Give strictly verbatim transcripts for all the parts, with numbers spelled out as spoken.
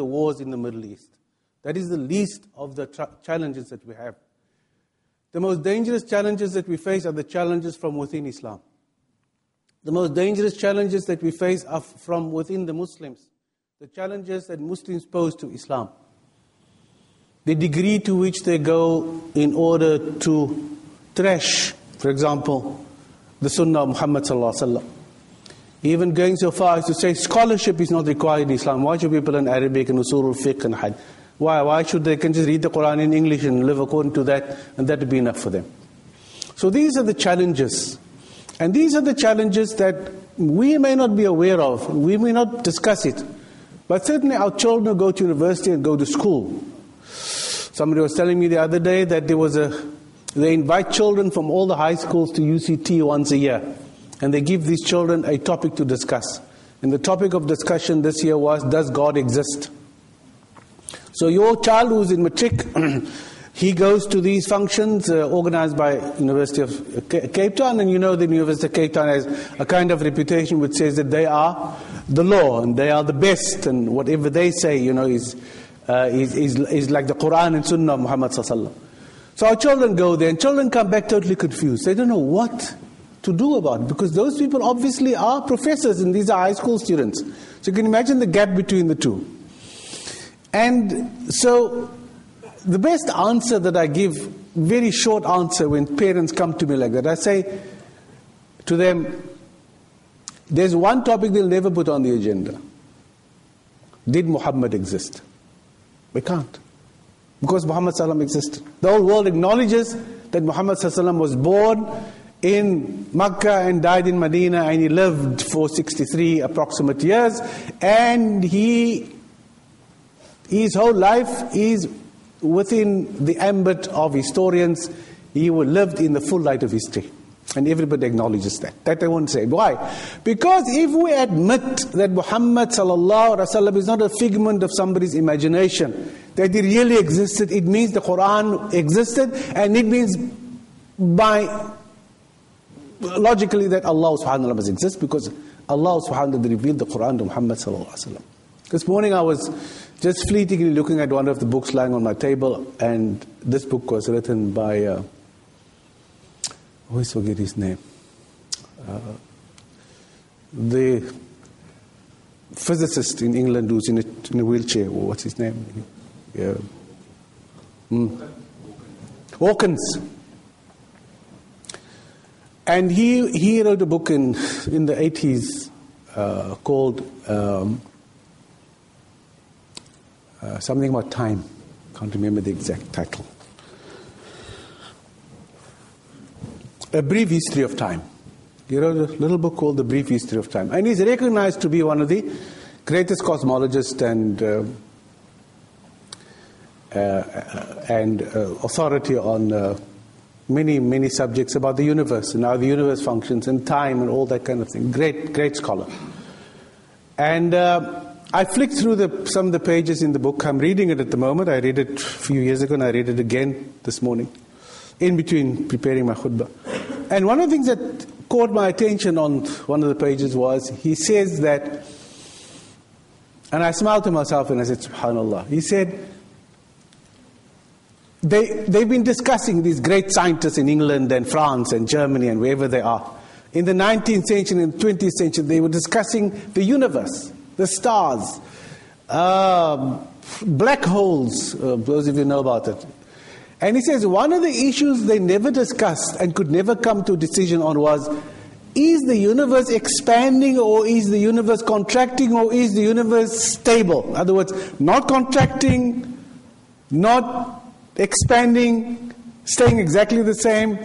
the wars in the Middle East. That is the least of the tra- challenges that we have. The most dangerous challenges that we face are the challenges from within Islam. The most dangerous challenges that we face are from within the Muslims. The challenges that Muslims pose to Islam. The degree to which they go in order to trash, for example, the Sunnah of Muhammad sallallahu alaihi wasallam. Even going so far as to say scholarship is not required in Islam. Why should people learn Arabic and usul al-fiqh and hadith? Why? Why should they can just read the Qur'an in English and live according to that, and that would be enough for them? So these are the challenges. And these are the challenges that we may not be aware of. We may not discuss it. But certainly our children who go to university and go to school. Somebody was telling me the other day that there was a, they invite children from all the high schools to U C T once a year. And they give these children a topic to discuss. And the topic of discussion this year was, does God exist? So your child who's in matric, he goes to these functions uh, organized by University of Cape Town. And you know the University of Cape Town has a kind of reputation which says that they are the law and they are the best. And whatever they say, you know, is, uh, is, is, is like the Quran and Sunnah of Muhammad sallallahu alaihi wasallam. So our children go there and children come back totally confused. They don't know what to do about it, because those people obviously are professors and these are high school students. So you can imagine the gap between the two. And so the best answer that I give, very short answer when parents come to me like that, I say to them, there's one topic they'll never put on the agenda. Did Muhammad exist? We can't. Because Muhammad sallallahu alaihi wasallam existed. The whole world acknowledges that Muhammad sallallahu alaihi wasallam was born in Makkah and died in Medina, and he lived for sixty-three approximate years, and he... his whole life is within the ambit of historians. He lived in the full light of history. And everybody acknowledges that. That I won't say. Why? Because if we admit that Muhammad sallallahu alaihi wasallam is not a figment of somebody's imagination, that he really existed, it means the Quran existed, and it means by logically that Allah subhanahu wa ta'ala exists, because Allah subhanahu wa ta'ala revealed the Quran to Muhammad sallallahu alaihi wasallam. This morning I was just fleetingly looking at one of the books lying on my table, and this book was written by, uh, I always forget his name, uh, the physicist in England who's in a, in a wheelchair. What's his name? Yeah. Mm. Hawkins. And he he wrote a book in in the eighties uh, called. Um, Uh, something about time. Can't remember the exact title. A Brief History of Time. He wrote a little book called The Brief History of Time. And he's recognized to be one of the greatest cosmologists and uh, uh, and uh, authority on uh, many, many subjects about the universe and how the universe functions and time and all that kind of thing. Great, great scholar. And... Uh, I flicked through the, some of the pages in the book. I'm reading it at the moment. I read it a few years ago and I read it again this morning, in between preparing my khutbah. And one of the things that caught my attention on one of the pages was, he says that, and I smiled to myself and I said, subhanallah. He said, they, they've been discussing these great scientists in England and France and Germany and wherever they are. In the nineteenth century and twentieth century, they were discussing the universe. The stars, uh, black holes, uh, those of you know about it. And he says one of the issues they never discussed and could never come to a decision on was, is the universe expanding or is the universe contracting or is the universe stable? In other words, not contracting, not expanding, staying exactly the same.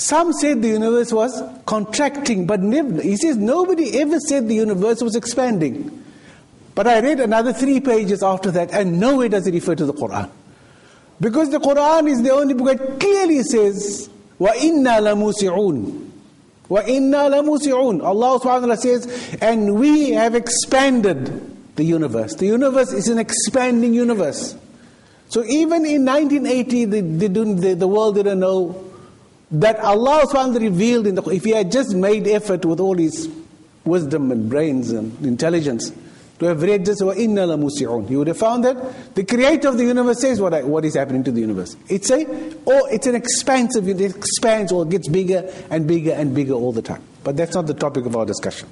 Some said the universe was contracting, but never, he says nobody ever said the universe was expanding. But I read another three pages after that, and nowhere does it refer to the Quran. Because the Quran is the only book that clearly says, وَإِنَّا لَمُوسِعُونَ وَإِنَّا لَمُوسِعُونَ Allah subhanahu wa ta'ala says, and we have expanded the universe. The universe is an expanding universe. So even in nineteen eighty, they, they didn't, they, the world didn't know that Allah subhanahu revealed in the Quran. If he had just made effort with all his wisdom and brains and intelligence, to have read this, وَإِنَّا لَمُوسِعُونَ. You would have found that the creator of the universe says what, I, what is happening to the universe. It's a, or it's an expansive, it expands or gets bigger and bigger and bigger all the time. But that's not the topic of our discussion.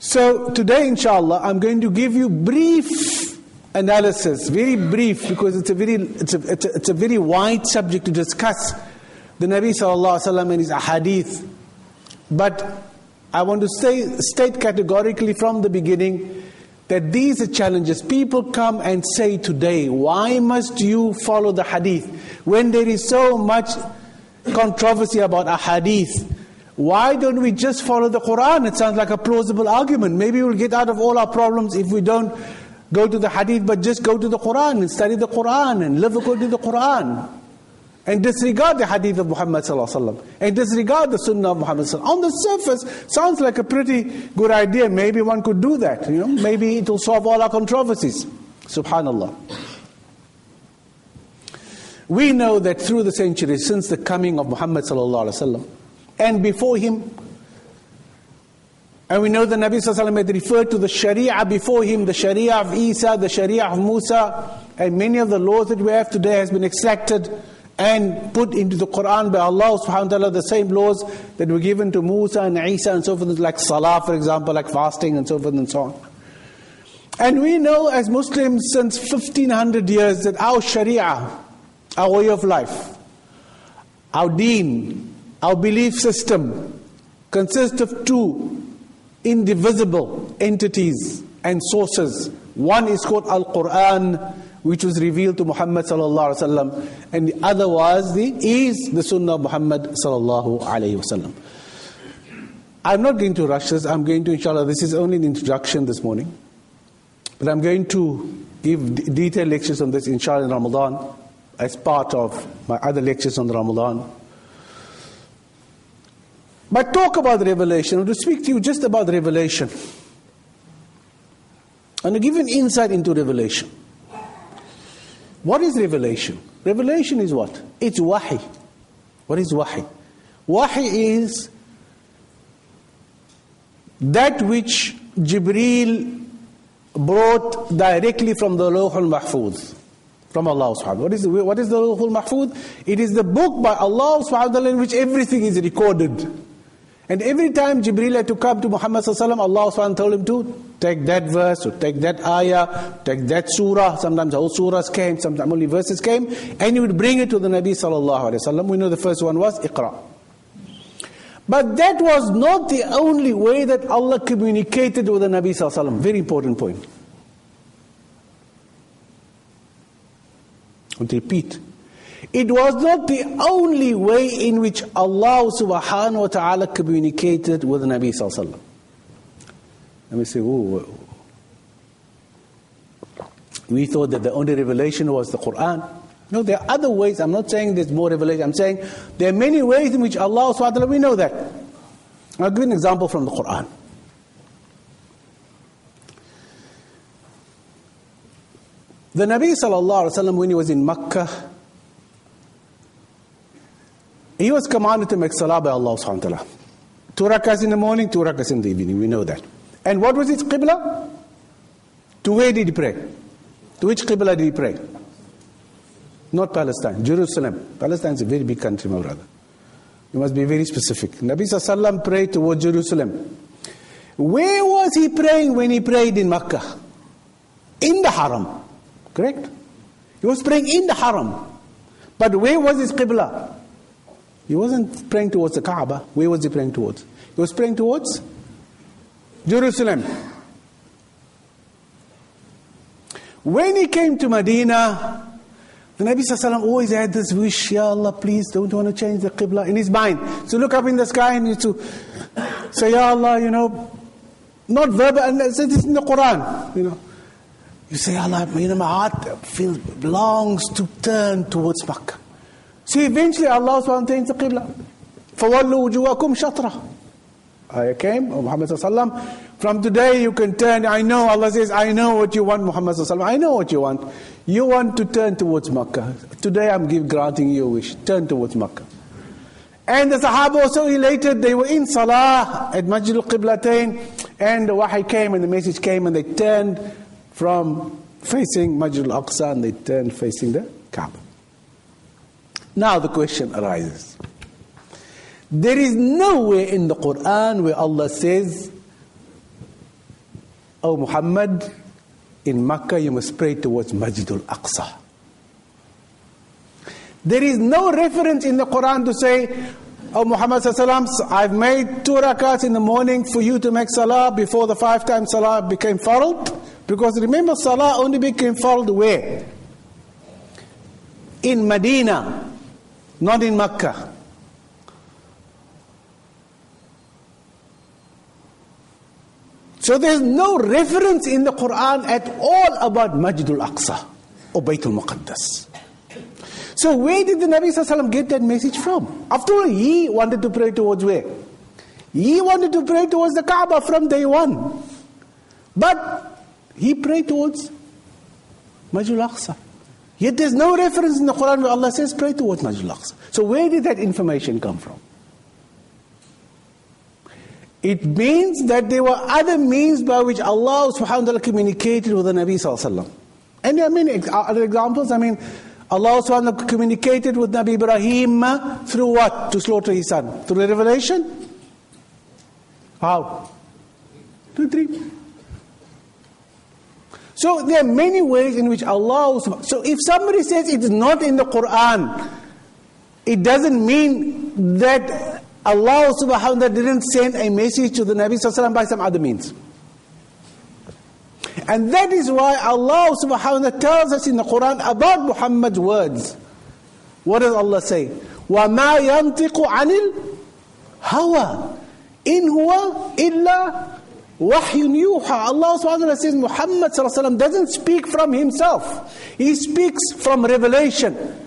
So today, inshallah, I'm going to give you brief analysis, very brief, because it's a very, it's a, it's a, it's a very wide subject to discuss the Nabi sallallahu alaihi wasallam and his ahadith. But I want to say, state categorically from the beginning that these are challenges. People come and say today, why must you follow the hadith? When there is so much controversy about a hadith, why don't we just follow the Quran? It sounds like a plausible argument. Maybe we'll get out of all our problems if we don't go to the hadith, but just go to the Quran and study the Quran and live according to the Quran. And disregard the hadith of Muhammad sallallahu alaihi wasallam, and disregard the sunnah of Muhammad sallallahu alaihi wasallam. On the surface, sounds like a pretty good idea. Maybe one could do that. You know, maybe it will solve all our controversies. Subhanallah. We know that through the centuries, since the coming of Muhammad sallallahu alaihi wasallam, and before him, and we know the Nabi sallallahu alaihi wasallam had referred to the Sharia before him, the Sharia of Isa, the Sharia of Musa, and many of the laws that we have today has been extracted and put into the Quran by Allah subhanahu wa ta'ala, the same laws that were given to Musa and Isa and so forth, like Salah for example, like fasting and so forth and so on. And we know as Muslims since fifteen hundred years that our Sharia, our way of life, our deen, our belief system consists of two indivisible entities and sources. One is called Al-Quran, which was revealed to Muhammad sallallahu alaihi wasallam, and the other was the is the Sunnah of Muhammad sallallahu alaihi wasallam. I'm not going to rush this. I'm going to, inshallah, this is only an introduction this morning, but I'm going to give d- detailed lectures on this, inshallah, in Ramadan as part of my other lectures on Ramadan. But talk about revelation. I want to speak to you just about revelation, and to give you an insight into revelation. What is revelation? Revelation is what? It's wahi. What is wahi? Wahi is that which Jibreel brought directly from the Lawh al-Mahfuz, from Allah subhanahu wa ta'ala. What is, what is the Lawh al-Mahfuz? It is the book by Allah subhanahu wa ta'ala in which everything is recorded. And every time Jibreel had to come to Muhammad sallallahu alaihi wasallam, Allah subhanahu wa ta'ala told him to take that verse, or take that ayah, take that surah. Sometimes whole surahs came, sometimes only verses came, and he would bring it to the Nabi sallallahu alaihi wasallam. We know the first one was Iqra. But that was not the only way that Allah communicated with the Nabi sallallahu alaihi wasallam. Very important point. I want to repeat. It was not the only way in which Allah subhanahu wa ta'ala communicated with the Nabi sallallahu alaihi wasallam. Let me say, ooh, we thought that the only revelation was the Quran. No, there are other ways. I'm not saying there's more revelation. I'm saying there are many ways in which Allah subhanahu wa ta'ala, we know that. I'll give an example from the Quran. The Nabi sallallahu alaihi wasallam, when he was in Makkah, he was commanded to make salah by Allah subhanahu wa ta'ala. Two rakahs in the morning, two rakahs in the evening. We know that. And what was his qibla? To where did he pray? To which qibla did he pray? Not Palestine, Jerusalem. Palestine is a very big country, my brother. You must be very specific. Nabi sallallahu alaihi wasallam prayed towards Jerusalem. Where was he praying when he prayed in Makkah? In the haram. Correct? He was praying in the haram. But where was his qibla? He wasn't praying towards the Kaaba. Where was he praying towards? He was praying towards Jerusalem. When he came to Medina, the Nabi sallallahu alaihi wasallam always had this wish, Ya Allah, please don't want to change the Qibla, in his mind. So look up in the sky and he used to say, Ya Allah, you know, not verbal, and it's in the Quran, you know. You say, Ya Allah, you know, my heart feels, longs to turn towards Makkah. So eventually Allah subhanahu wa ta'ala qibla. فَوَلُّوا وُجُوَاكُمْ شَطْرًا. I came, oh Muhammad sallallahu alaihi wasallam, from today you can turn, I know, Allah says, I know what you want, Muhammad sallallahu alaihi wasallam, I know what you want. You want to turn towards Makkah. Today I'm give, granting you a wish, turn towards Makkah. And the Sahaba also related, they were in Salah at Masjid al-Qiblatain, And the wahi came and the message came and they turned from facing Masjid al-Aqsa and they turned facing the Kaaba. Now the question arises. There is nowhere in the Quran where Allah says, "O Muhammad, in Makkah you must pray towards Masjid al-Aqsa." There is no reference in the Quran to say, "Oh Muhammad sallallahu alaihi wasallam, I've made two rakats in the morning for you to make salah before the five times salah became farad." Because remember, salah only became farad where? In Medina, not in Makkah. So there's no reference in the Quran at all about Masjid al-Aqsa or Baytul Mukaddas. So where did the Nabi Sallallahu Alaihi Wasallam get that message from? After all, he wanted to pray towards where? He wanted to pray towards the Kaaba from day one. But he prayed towards Masjid al-Aqsa. Yet there's no reference in the Quran where Allah says pray towards Masjid al-Aqsa. So where did that information come from? It means that there were other means by which Allah Subhanahu wa Ta'ala communicated with the Nabi Sallallahu Alaihi Wasallam. And I mean, other examples, I mean, Allah subhanahu communicated with Nabi Ibrahim through what? To slaughter his son. Through the revelation? How? Through dream. So there are many ways in which Allah subhanahu. So if somebody says it's not in the Quran, it doesn't mean that Allah subhanahu wa didn't send a message to the Nabi Sallallahu Alaihi Wasallam by some other means. And that is why Allah subhanahu wa ta'ala tells us in the Quran about Muhammad's words. What does Allah say? وَمَا يَنْطِقُ عَنِ الْهَوَىٰ إِنْ هُوَ إِلَّا وَحْيٌ يُوحَىٰ. Allah subhanahu wa ta'ala says Muhammad sallallahu alayhi wa sallam doesn't speak from himself. He speaks from revelation.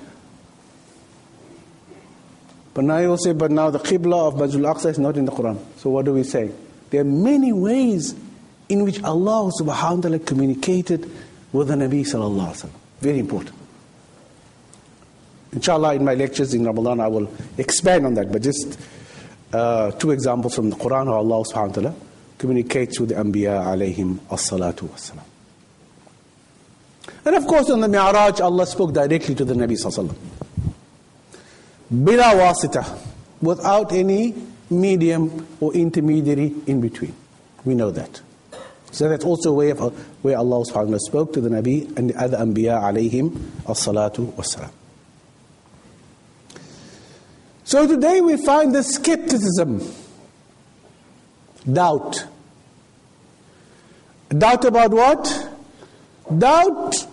But now you will say, but now the Qibla of Masjid al-Aqsa is not in the Quran. So what do we say? There are many ways in which Allah subhanahu wa ta'ala communicated with the Nabi sallallahu alayhi wa sallam. Very important. Inshallah, in my lectures in Ramadan, I will expand on that. But just uh, two examples from the Quran how Allah subhanahu wa ta'ala communicates with the Anbiya alayhim as-salatu was-salam. And of course, on the Mi'raj, Allah spoke directly to the Nabi sallallahu alayhi wa sallam. Bila wasita, without any medium or intermediary in between. We know that. So that's also a way of where Allah subhanahu wa ta'ala spoke to the Nabi and the other Anbiya alayhim as-salatu was-salam. So today we find the skepticism, doubt. Doubt about what? Doubt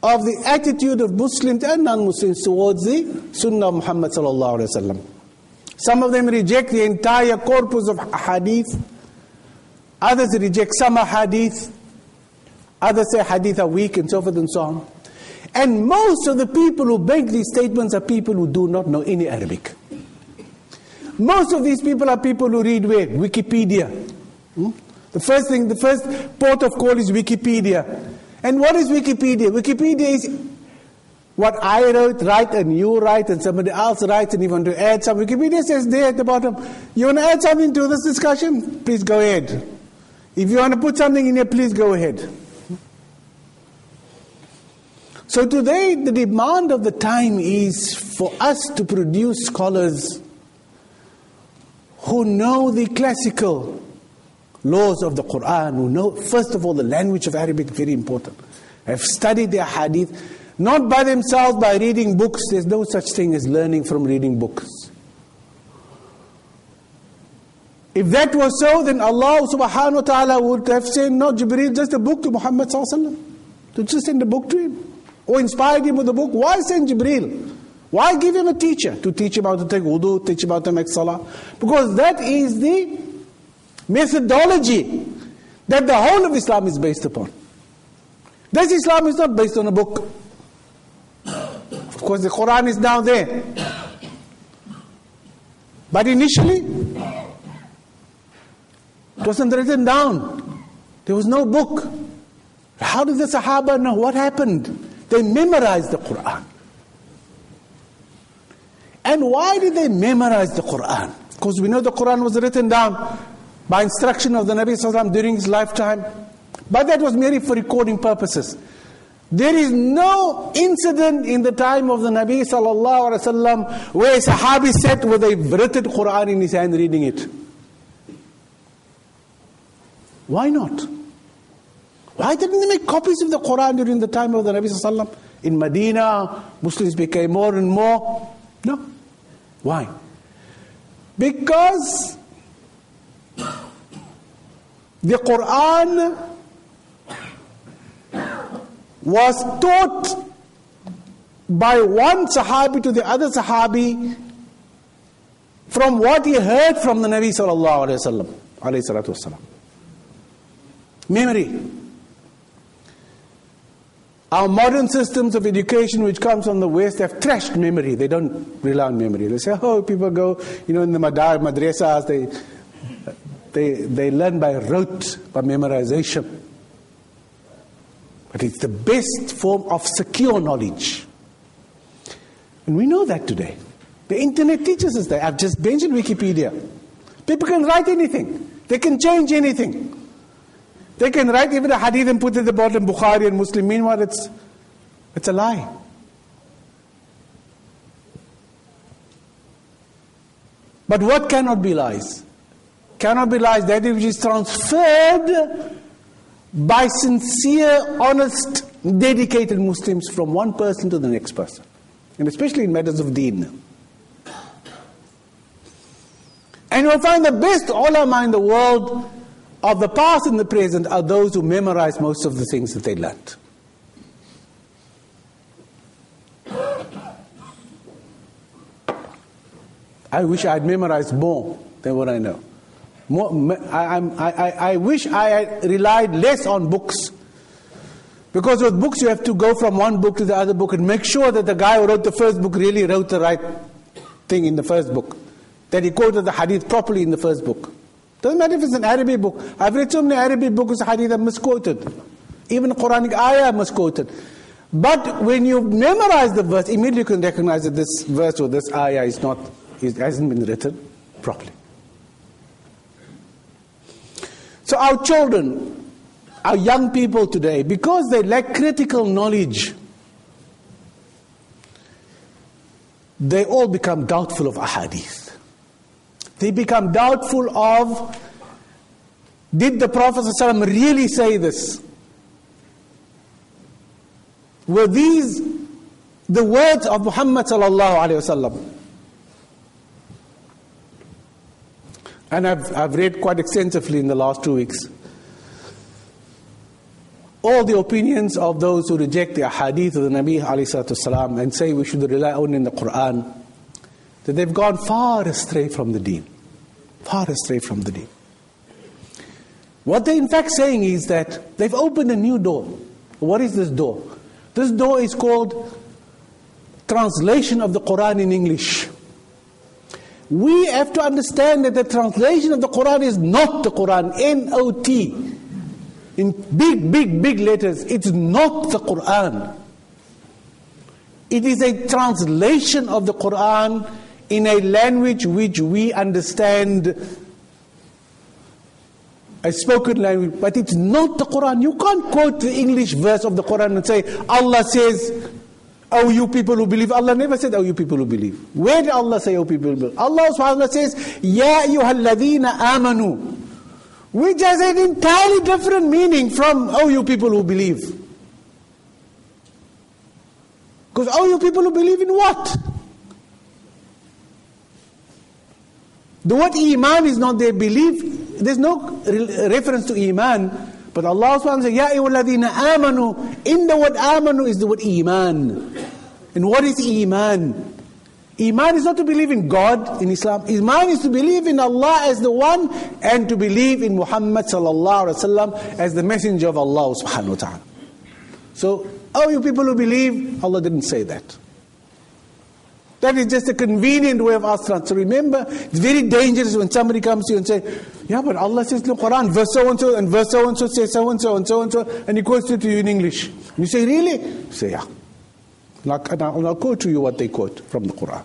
of the attitude of Muslims and non-Muslims towards the Sunnah of Muhammad sallallahu alayhi wa sallam. Some of them reject the entire corpus of hadith. Others reject some hadith. Others say hadith are weak and so forth and so on. And most of the people who make these statements are people who do not know any Arabic. Most of these people are people who read where? Wikipedia. Hmm? The first thing, the first port of call is Wikipedia. And what is Wikipedia? Wikipedia is what I wrote, write, and you write, and somebody else writes, and you want to add some. Wikipedia says there at the bottom, you want to add something to this discussion? Please go ahead. If you want to put something in here, please go ahead. So today, the demand of the time is for us to produce scholars who know the classical laws of the Quran, who know, first of all, the language of Arabic, very important. Have studied their hadith, not by themselves, by reading books. There's no such thing as learning from reading books. If that was so, then Allah subhanahu wa ta'ala would have said, no, Jibreel, just a book to Muhammad sallallahu alayhi wa sallam. To just send a book to him. Or inspired him with a book. Why send Jibreel? Why give him a teacher? To teach him how to take wudu, teach him how to make salah. Because that is the methodology that the whole of Islam is based upon. This Islam is not based on a book. Of course, the Quran is now there. But initially, it wasn't written down. There was no book. How did the Sahaba know what happened? They memorized the Quran. And why did they memorize the Quran? Because we know the Quran was written down. by instruction of the Nabi Sallallahu Alaihi Wasallam during his lifetime. But that was merely for recording purposes. There is no incident in the time of the Nabi Sallallahu Alaihi Wasallam where a Sahabi sat with a written Quran in his hand reading it. Why not? Why didn't they make copies of the Quran during the time of the Nabi Sallallahu Alaihi Wasallam? In Medina, Muslims became more and more. No. Why? Because the Quran was taught by one Sahabi to the other Sahabi from what he heard from the Nabi Sallallahu Alaihi Wasallam. Alayhi salatu wasalam. Memory. Our modern systems of education, which comes from the West, have trashed memory. They don't rely on memory. They say, oh, people go, you know, in the madrasas, they, they, they learn by rote, by memorization. But it's the best form of secure knowledge. And we know that today. The internet teaches us that. I've just mentioned Wikipedia. People can write anything. They can change anything. They can write even a hadith and put it at the bottom, Bukhari and Muslim. Meanwhile, it's, it's a lie. But what cannot be lies? Cannot be lies that which is transferred by sincere, honest, dedicated Muslims from one person to the next person. And especially in matters of deen. And you'll find the best ulama in the world of the past and the present are those who memorize most of the things that they learnt. I wish I had memorized more than what I know. More, I, I, I, I wish I had relied less on books. Because with books you have to go from one book to the other book and make sure that the guy who wrote the first book really wrote the right thing in the first book. That he quoted the hadith properly in the first book. Doesn't matter if it's an Arabic book. I've read so many Arabic books, hadith are misquoted. Even Quranic ayah are misquoted. But when you memorize the verse, immediately you can recognize that this verse or this ayah is not, it hasn't been written properly. So our children, our young people today, because they lack critical knowledge, they all become doubtful of ahadith. They become doubtful of, did the Prophet ﷺ really say this? Were these the words of Muhammad ﷺ? And I've, I've read quite extensively in the last two weeks all the opinions of those who reject the hadith of the Nabi ﷺ and say we should rely only on the Quran. That they've gone far astray from the deen. Far astray from the deen. What they're in fact saying is that they've opened a new door. What is this door? This door is called translation of the Quran in English. We have to understand that the translation of the Quran is not the Quran. N O T. In big, big, big letters. It's not the Quran. It is a translation of the Quran in a language which we understand, a spoken language, but it's not the Quran. You can't quote the English verse of the Quran and say, Allah says, oh you people who believe. Allah never said, oh you people who believe. Where did Allah say, oh people who believe? Allah subhanahu wa ta'ala says, Ya ayyuhalladhina amanu, which has an entirely different meaning from, oh you people who believe. Because all you people who believe in what? The word iman is not their belief. There's no re- reference to iman. But Allah subhanahu wa ta'ala says, Ya ayyuhalladhina amanu. In the word amanu is the word iman. And what is iman? Iman is not to believe in God in Islam. Iman is to believe in Allah as the one and to believe in Muhammad sallallahu alaihi wasallam as the messenger of Allah subhanahu wa ta'ala. So, oh, you people who believe, Allah didn't say that. That is just a convenient way of asking. So remember, it's very dangerous when somebody comes to you and says, yeah, but Allah says in the Quran, verse so-and-so, and verse so-and-so, says so-and-so, and so-and-so, and He quotes it to you in English. And you say, really? You say, yeah. And I'll, and I'll quote to you what they quote from the Quran.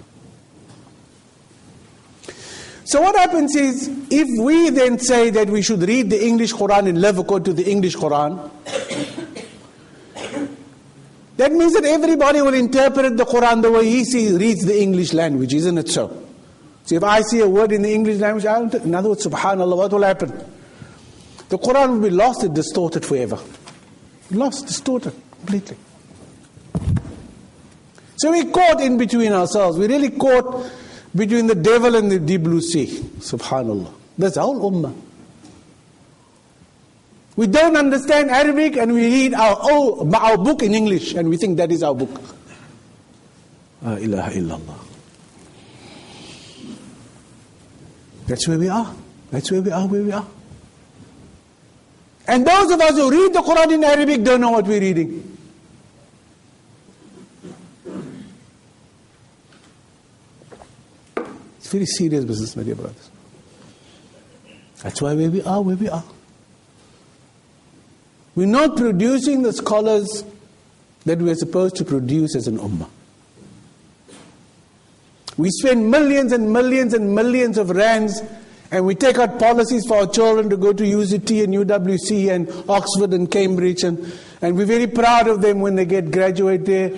So what happens is, if we then say that we should read the English Quran and live according to the English Quran, that means that everybody will interpret the Quran the way he sees, reads the English language, isn't it so? So if I see a word in the English language, I'll t- in other words, subhanAllah, what will happen? The Quran will be lost and distorted forever. Lost, distorted, completely. So we're caught in between ourselves. We're really caught between the devil and the deep blue sea. Subhanallah. That's our whole ummah. We don't understand Arabic and we read our, own, our book in English and we think that is our book. La ilaha illallah. That's where we are. That's where we are, where we are. And those of us who read the Quran in Arabic don't know what we're reading. Very serious business, my dear brothers. That's why where we are, where we are. We're not producing the scholars that we're supposed to produce as an ummah. We spend millions and millions and millions of rands and we take out policies for our children to go to U C T and U W C and Oxford and Cambridge and, and we're very proud of them when they get graduate there.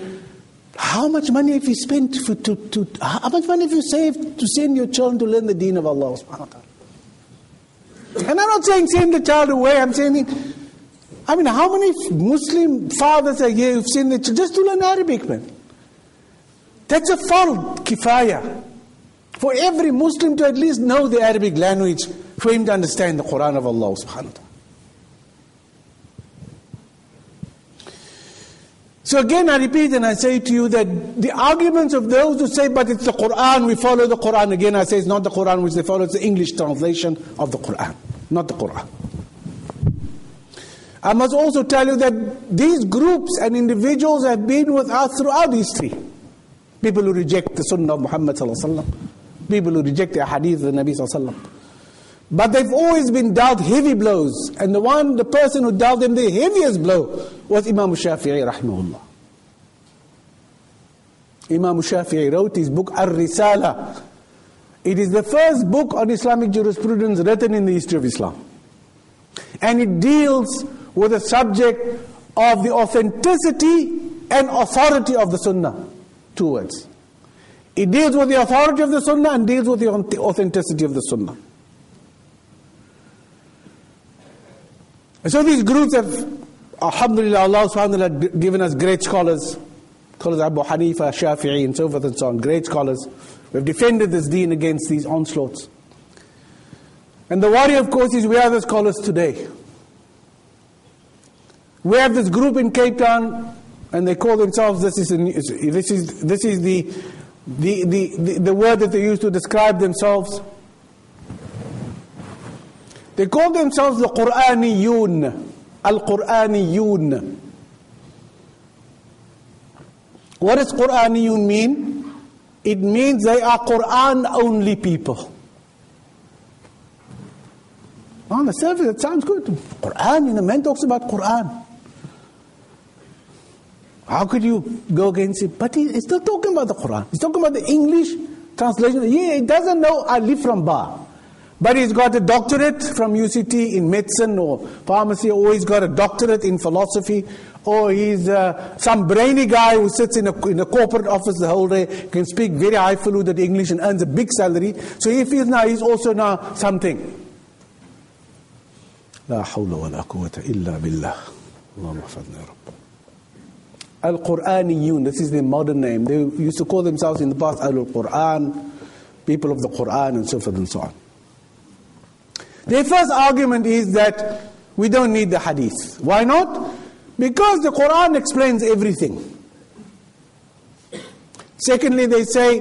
How much money have you spent for, to, to how much money have you saved to send your children to learn the deen of Allah subhanahu wa ta'ala? And I'm not saying send the child away, I'm saying I mean how many Muslim fathers are here who've sent their children just to learn Arabic, man? That's a fard kifaya. For every Muslim to at least know the Arabic language, for him to understand the Quran of Allah subhanahu wa ta'ala. So again I repeat and I say to you that the arguments of those who say, but it's the Quran, we follow the Quran. Again I say it's not the Quran which they follow, it's the English translation of the Quran, not the Quran. I must also tell you that these groups and individuals have been with us throughout history. People who reject the Sunnah of Muhammad sallallahu alaihi wasallam, people who reject the Hadith of the Nabi sallallahu alaihi wasallam. But they've always been dealt heavy blows. And the one, the person who dealt them the heaviest blow was Imam Shafi'i rahimahullah. Imam Shafi'i wrote his book Al-Risala. It is the first book on Islamic jurisprudence written in the history of Islam. And it deals with the subject of the authenticity and authority of the Sunnah. Two words. It deals with the authority of the Sunnah and deals with the authenticity of the Sunnah. And so these groups have, alhamdulillah, Allah subhanahu wa ta'ala given us great scholars, scholars Abu Hanifa, Shafi'i and so forth and so on, great scholars. We've defended this deen against these onslaughts. And the worry of course is, where are the scholars today? We have this group in Cape Town and they call themselves, this is a, this is this is the the, the, the the word that they use to describe themselves. They call themselves the Qur'aniyun, Al-Qur'aniyun. What does Qur'aniyun mean? It means they are Qur'an-only people. On the surface, it sounds good. Qur'an, you know, man talks about Qur'an. How could you go against it? But he, he's not talking about the Qur'an. He's talking about the English translation. Yeah, he doesn't know Alif from Ba. But he's got a doctorate from U C T in medicine or pharmacy, or he's got a doctorate in philosophy, or he's uh, some brainy guy who sits in a, in a corporate office the whole day, can speak very highfalutin English and earns a big salary. So he feels now he's also now something. La hawla wa la quwwata illa billah. Allahumma hafidhna ya Rabb. Al-Qur'aniyun, this is their modern name. They used to call themselves in the past Al-Qur'an, people of the Qur'an and so forth and so on. Their first argument is that we don't need the hadith. Why not? Because the Quran explains everything. Secondly, they say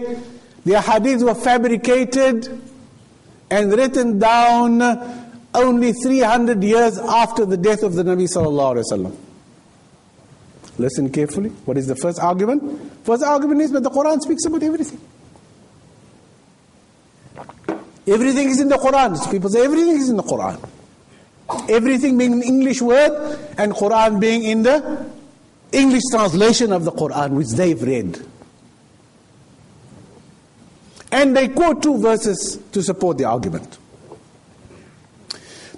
the hadiths were fabricated and written down only three hundred years after the death of the Nabi sallallahu alaihi wasallam. Listen carefully. What is the first argument? First argument is that the Quran speaks about everything. Everything is in the Quran. People say everything is in the Quran. Everything being an English word and Quran being in the English translation of the Quran, which they've read. And they quote two verses to support the argument.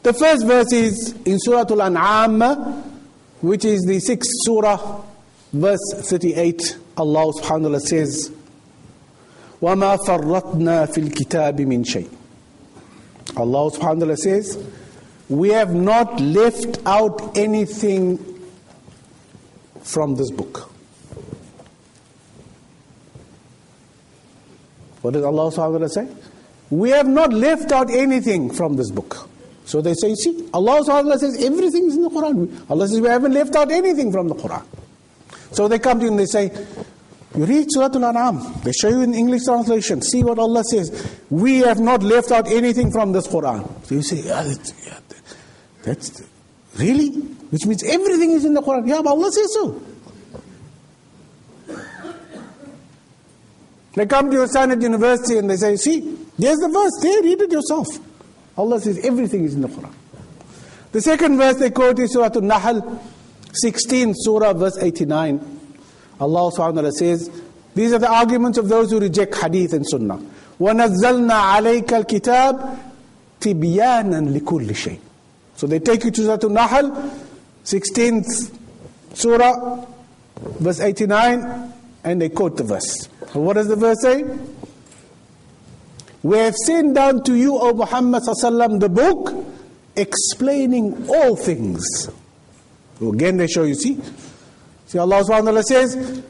The first verse is in Surah Al-An'am, which is the sixth surah, verse thirty-eight. Allah subhanahu wa ta'ala says, وَمَا فَرَّطْنَا فِي الْكِتَابِ مِنْ شَيْءٍ. Allah subhanahu wa ta'ala says, we have not left out anything from this book. What does Allah subhanahu wa ta'ala say? We have not left out anything from this book. So they say, see, Allah subhanahu wa ta'ala says everything is in the Quran. Allah says we haven't left out anything from the Quran. So they come to you and they say, you read Surah Al-An'am. They show you in English translation. See what Allah says. We have not left out anything from this Quran. So you say, yeah, that's, yeah, that's really? Which means everything is in the Quran. Yeah, but Allah says so. They come to your son at university and they say, see, there's the verse there, read it yourself. Allah says everything is in the Quran. The second verse they quote is Surah Al-Nahl, sixteenth Surah, verse eighty-nine. Allah subhanahu wa ta'ala says, these are the arguments of those who reject hadith and sunnah. وَنَزَّلْنَا عَلَيْكَ الْكِتَابِ تِبْيَانًا لِكُلِّ شَيْءٍ. So they take you to Surah Al-Nahl, sixteenth Surah, verse eighty-nine, and they quote the verse. What does the verse say? We have sent down to you, O Muhammad sallallahu alaihi wasallam, the book explaining all things. So again they show you, see? See, Allah subhanahu wa ta'ala says,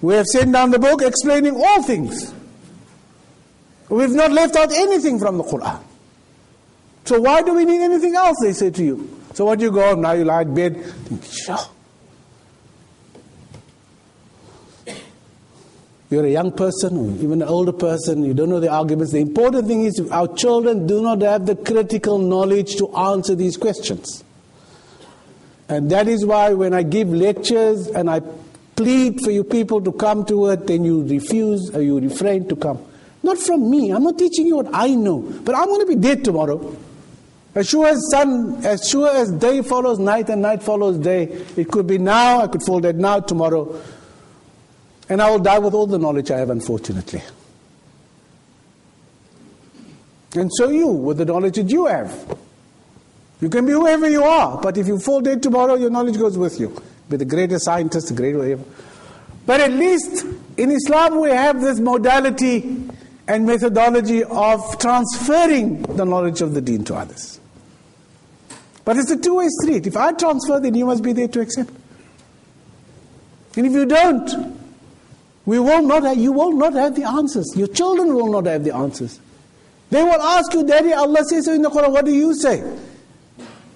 we have sent down the book explaining all things. We've not left out anything from the Quran. So why do we need anything else, they say to you. So what do you go on, now you lie in bed, think, oh. You're a young person, or even an older person, you don't know the arguments. The important thing is our children do not have the critical knowledge to answer these questions. And that is why when I give lectures and I plead for you people to come to it, then you refuse or you refrain to come. Not from me, I'm not teaching you what I know, but I'm going to be dead tomorrow. As sure as sun, as sure as day follows night and night follows day, it could be now, I could fall dead now, tomorrow. And I will die with all the knowledge I have, unfortunately. And so you, with the knowledge that you have. You can be whoever you are, but if you fall dead tomorrow, your knowledge goes with you. Be the greatest scientist, the greatest whatever. But at least in Islam we have this modality and methodology of transferring the knowledge of the deen to others. But it's a two-way street. If I transfer, then you must be there to accept. And if you don't, We will not have, you will not have the answers. Your children will not have the answers. They will ask you, Daddy, Allah says so in the Quran, what do you say?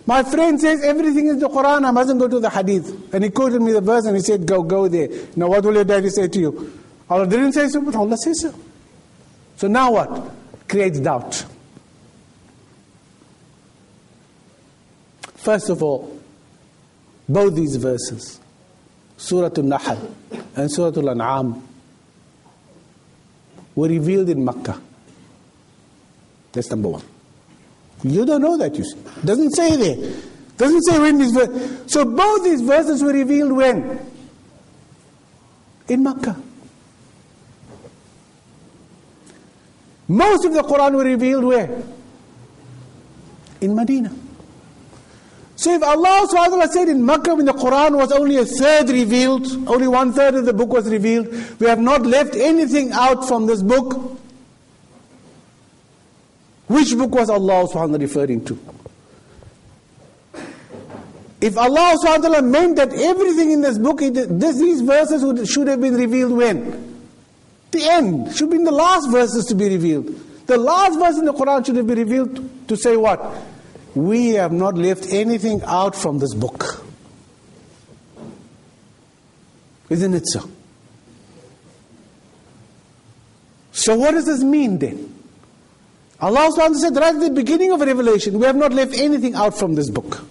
My friend says everything is the Quran, I mustn't go to the hadith. And he quoted me the verse and he said, go, go there. Now what will your daddy say to you? Allah didn't say so, but Allah says so. So now what? Creates doubt. First of all, both these verses, Surah Al-Nahl and Surah Al-An'am, were revealed in Makkah. That's number one. You don't know that, you see. Doesn't say there. Doesn't say when these verses. So both these verses were revealed when? In Makkah. Most of the Quran were revealed where? In Medina. So if Allah subhanahu said in Makkah when the Quran was only a third revealed, only one third of the book was revealed, we have not left anything out from this book. Which book was Allah subhanahu referring to? If Allah subhanahu meant that everything in this book, this, these verses would, should have been revealed when? The end. Should be in the last verses to be revealed. The last verse in the Quran should have been revealed to say what? We have not left anything out from this book. Isn't it so? So what does this mean then? Allah subhanahu said right at the beginning of Revelation, we have not left anything out from this book.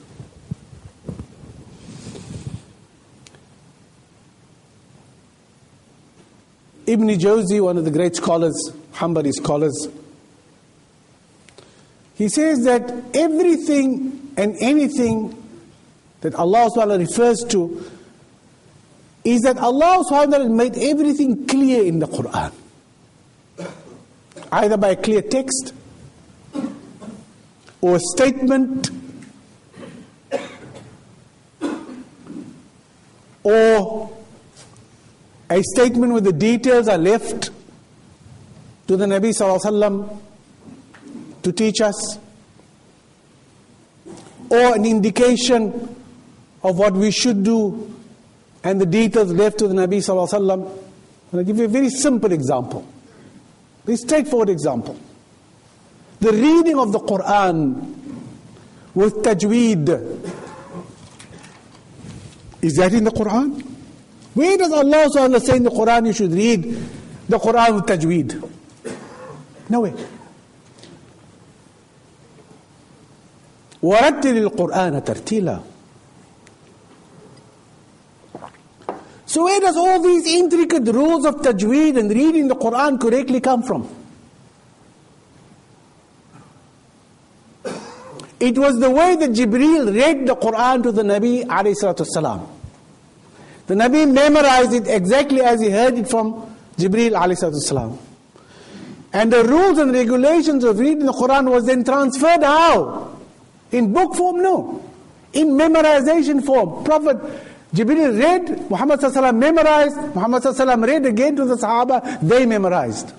Ibn Jawzi, one of the great scholars, Hanbali scholars, he says that everything and anything that Allah subhanahu refers to is that Allah subhanahu made everything clear in the Quran. either by a clear text or a statement or a statement with the details are left to the Nabi Sallallahu Alaihi Wasallam to teach us, or an indication of what we should do and the details left to the Nabi Sallallahu Alaihi Wasallam. And I'll give you a very simple example, very straightforward example. The reading of the Quran with tajweed. Is that in the Quran? Where does Allah Subhanahu say in the Quran you should read the Quran with tajweed? No way. وَرَتِّلِ الْقُرْآنَ تَرْتِيلًا. So where does all these intricate rules of tajweed and reading the Quran correctly come from? It was the way that Jibreel read the Quran to the Nabi alayhi salatu wasalam. The Nabi memorized it exactly as he heard it from Jibreel alayhi salatu wasalam. And the rules and regulations of reading the Quran was then transferred how? In book form? No. In memorization form. Prophet Jibreel read, Muhammad Sallallahu Alaihi Wasallam memorized, Muhammad Sallallahu Alaihi Wasallam read again to the Sahaba, they memorized.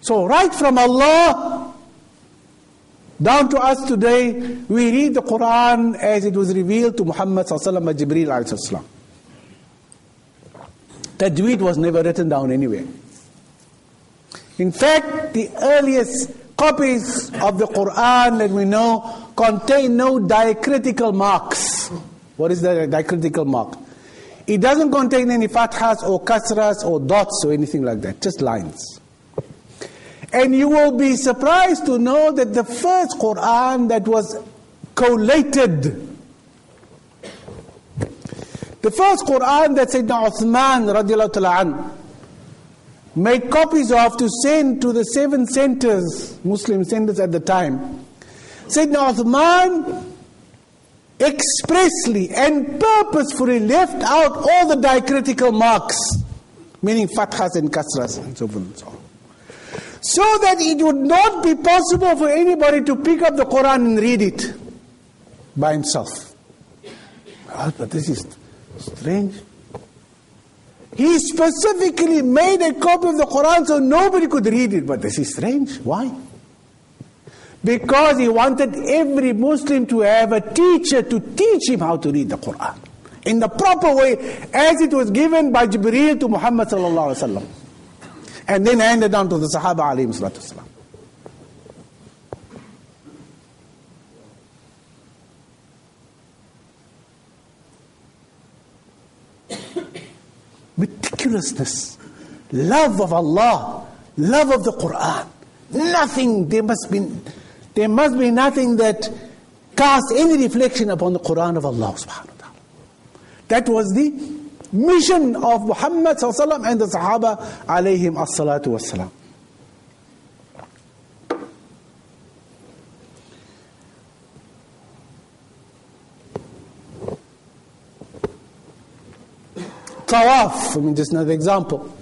So right from Allah down to us today, we read the Quran as it was revealed to Muhammad Sallallahu Alaihi Wasallam by Jibreel Alayhi Salam. Tajweed was never written down anywhere. In fact, the earliest copies of the Quran that we know contain no diacritical marks. What is the diacritical mark? It doesn't contain any fathas or kasras or dots or anything like that, just lines. And you will be surprised to know that the first Quran that was collated, the first Quran that Sayyidina Uthman radiallahu ta'ala anhu made copies of to send to the seven centers, Muslim centers at the time, Sayyidina Uthman expressly and purposefully left out all the diacritical marks, meaning fathas and kasras and so forth and so on, so that it would not be possible for anybody to pick up the Quran and read it by himself. Oh, but this is strange. He specifically made a copy of the Quran so nobody could read it. But this is strange. Why? Because he wanted every Muslim to have a teacher to teach him how to read the Quran in the proper way as it was given by Jibreel to Muhammad Sallallahu Alaihi Wasallam and then handed down to the Sahaba alayhi salatu wasalam. Meticulousness, love of Allah, love of the Quran. Nothing, there must be, there must be nothing that casts any reflection upon the Quran of Allah subhanahu wa ta'ala. That was the mission of Muhammad Sallallahu Alaihi Wasallam and the Sahaba alayhim as-salatu was-salam. Tawaf, I mean, just another example.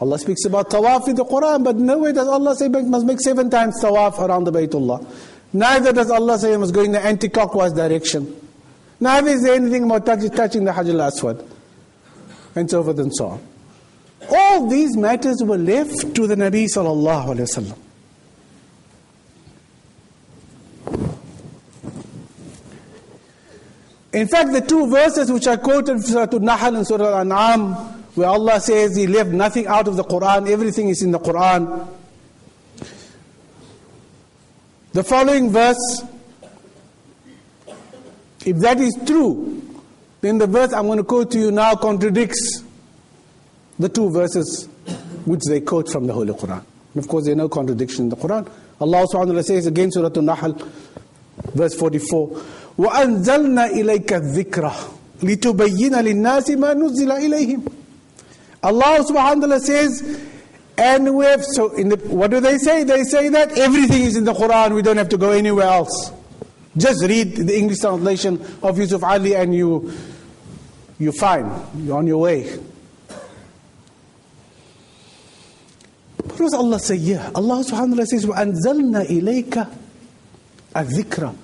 Allah speaks about tawaf in the Quran, but nowhere does Allah say you must make seven times tawaf around the Baytullah. Neither does Allah say you must go in the anti-clockwise direction. Neither is there anything about touching the Hajj al-Aswad, and so forth and so on. All these matters were left to the Nabi Sallallahu Alaihi Wasallam. In fact, the two verses which are quoted, Surah An-Nahl and Surah Al-An'am, where Allah says He left nothing out of the Quran, everything is in the Quran. The following verse, if that is true, then the verse I'm going to quote to you now contradicts the two verses which they quote from the Holy Quran. Of course, there is no contradiction in the Quran. Allah subhanahu wa ta'ala says again, Surah An-Nahl, verse forty-four, وَأَنزَلْنَا إِلَيْكَ الذِّكْرَ لِتُبَيِّنَ لِلنَّاسِ مَا نُزِّلَ إِلَيْهِمْ. Allah subhanahu wa ta'ala says, and we have, so in the, what do they say? They say that everything is in the Quran, we don't have to go anywhere else. Just read the English translation of Yusuf Ali and you, you're fine, you're on your way. does Allah say? Yeah, Allah subhanahu wa ta'ala says, وَأَنزَلْنَا إِلَيْكَ الذِّكْرَ.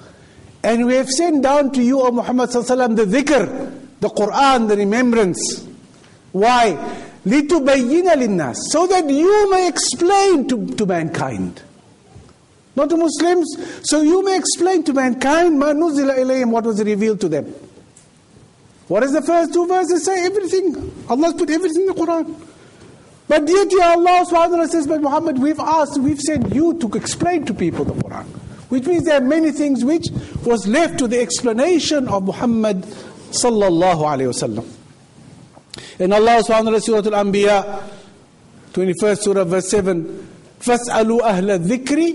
And we have sent down to you, O Muhammad sallallahu alaihi wasallam, the dhikr, the Qur'an, the remembrance. Why? لِتُبَيِّنَ لِلنَّاسِ, so that you may explain to, to mankind. Not to Muslims, so you may explain to mankind مَا نُزِلَ إِلَيْهِمْ, what was revealed to them. What does the first two verses say? Everything. Allah's put everything in the Qur'an. But yet, Ya Allah subhanahu wa ta'ala says, but Muhammad, we've asked, we've sent you to explain to people the Qur'an. Which means there are many things which was left to the explanation of Muhammad sallallahu alayhi wa sallam. In Allah subhanahu wa ta'ala, Surah Al-Anbiya, twenty-first Surah, verse seven, فَاسْأَلُوا أَهْلَ الذِّكْرِ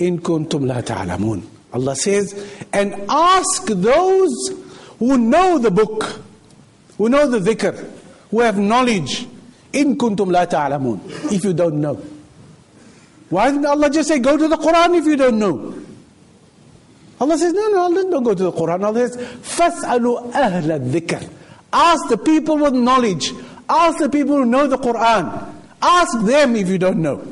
إِن كُنْتُمْ لَا تَعْلَمُونَ. Allah says, and ask those who know the book, who know the dhikr, who have knowledge, in kuntum la ta'alamun, if you don't know. Why didn't Allah just say, go to the Qur'an if you don't know? Allah says, no, no, Allah don't go to the Qur'an. Allah says, فَاسْأَلُوا أَهْلَ الذِّكْرِ. Ask the people with knowledge. Ask the people who know the Qur'an. Ask them if you don't know.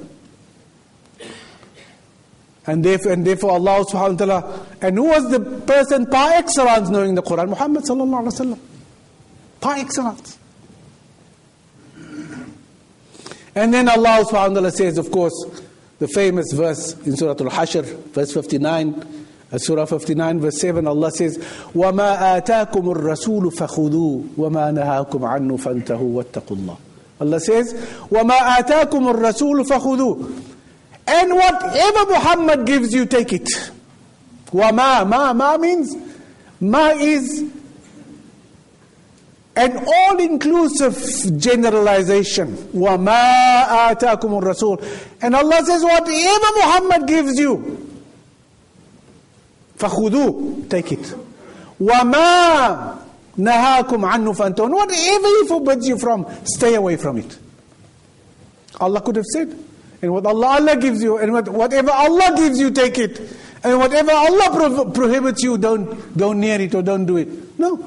And therefore, and therefore Allah subhanahu wa ta'ala, and who was the person par excellence knowing the Qur'an? Muhammad sallallahu alayhi wa sallam. Par excellence. And then Allah subhanahu wa ta'ala says, of course, the famous verse in Surah Al-Hashr, verse fifty-nine, Surah fifty-nine, verse seven, Allah says, وَمَا آتَاكُمُ الرَّسُولُ فَخُذُوهُ وَمَا نَهَاكُمْ عَنْهُ فَانْتَهُوا وَاتَّقُوا اللَّهُ. Allah says, وَمَا آتَاكُمُ الرَّسُولُ فَخُذُوهُ. And whatever Muhammad gives you, take it. وَمَا, ma, ma means, ma is an all-inclusive generalization. وَمَا آتَاكُمُ الرَّسُولُ. And Allah says, whatever Muhammad gives you, فَخُذُوهُ, take it. وَمَا نَهَاكُمْ عَنْهُ فَانْتَهُوا, whatever He forbids you from, stay away from it. Allah could have said, and what Allah, Allah gives you, and what, whatever Allah gives you, take it. And whatever Allah pro prohibits you, don't go near it or don't do it. No.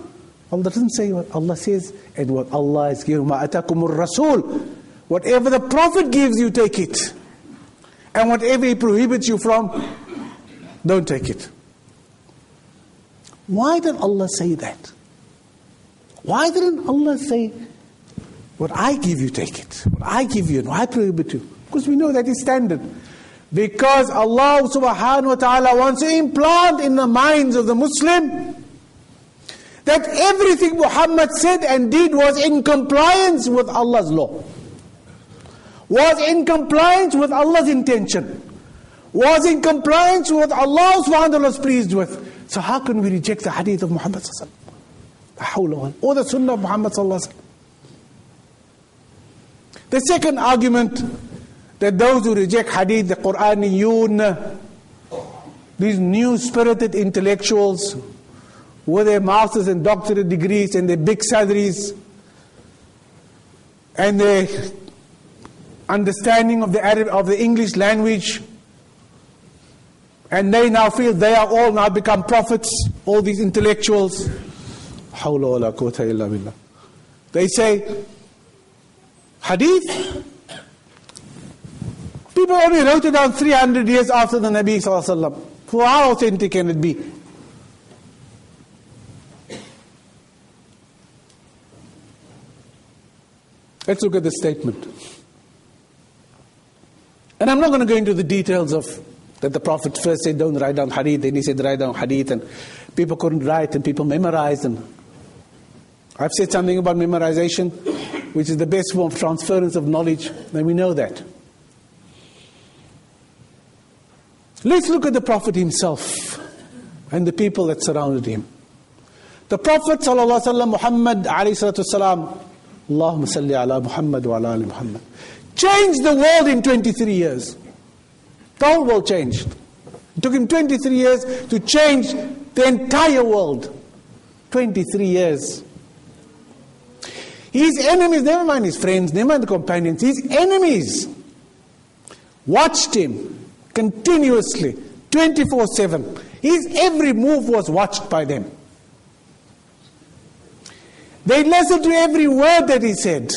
Allah doesn't say what Allah says, and what Allah is giving. مَا أَتَاكُمُ الرَّسُولُ. Whatever the Prophet gives you, take it. And whatever he prohibits you from, don't take it. Why did Allah say that? Why didn't Allah say, what I give you, take it. What I give you, and what I prohibit you. Because we know that is standard. Because Allah subhanahu wa ta'ala wants to implant in the minds of the Muslim that everything Muhammad said and did was in compliance with Allah's law, was in compliance with Allah's intention, was in compliance with Allah subhanahu wa ta'ala was pleased with. So how can we reject the hadith of Muhammad sallallahu alaihi wasallam, or the sunnah of Muhammad sallallahu alaihi wasallam? The second argument, that those who reject hadith, the Qur'aniyun, these new-spirited intellectuals, with their masters and doctorate degrees and their big salaries and their understanding of the Arab, of the English language, and they now feel they are all now become prophets, all these intellectuals. They say, hadith, people only wrote it down three hundred years after the Nabi sallallahu alaihi wasallam. So how authentic can it be? Let's look at the statement. And I'm not going to go into the details of that the Prophet first said, don't write down hadith, then he said, write down hadith, and people couldn't write, and people memorized them. I've said something about memorization, which is the best form of transference of knowledge, and we know that. Let's look at the Prophet himself and the people that surrounded him. The Prophet sallallahu alaihi wasallam, Muhammad alayhi salatu wasalam, Allahumma salli ala Muhammad wa ala ali Muhammad, changed the world in twenty-three years. The whole world changed. It took him twenty-three years to change the entire world. twenty-three years. His enemies, never mind his friends, never mind the companions, his enemies watched him continuously, twenty-four seven. His every move was watched by them. They listened to every word that he said.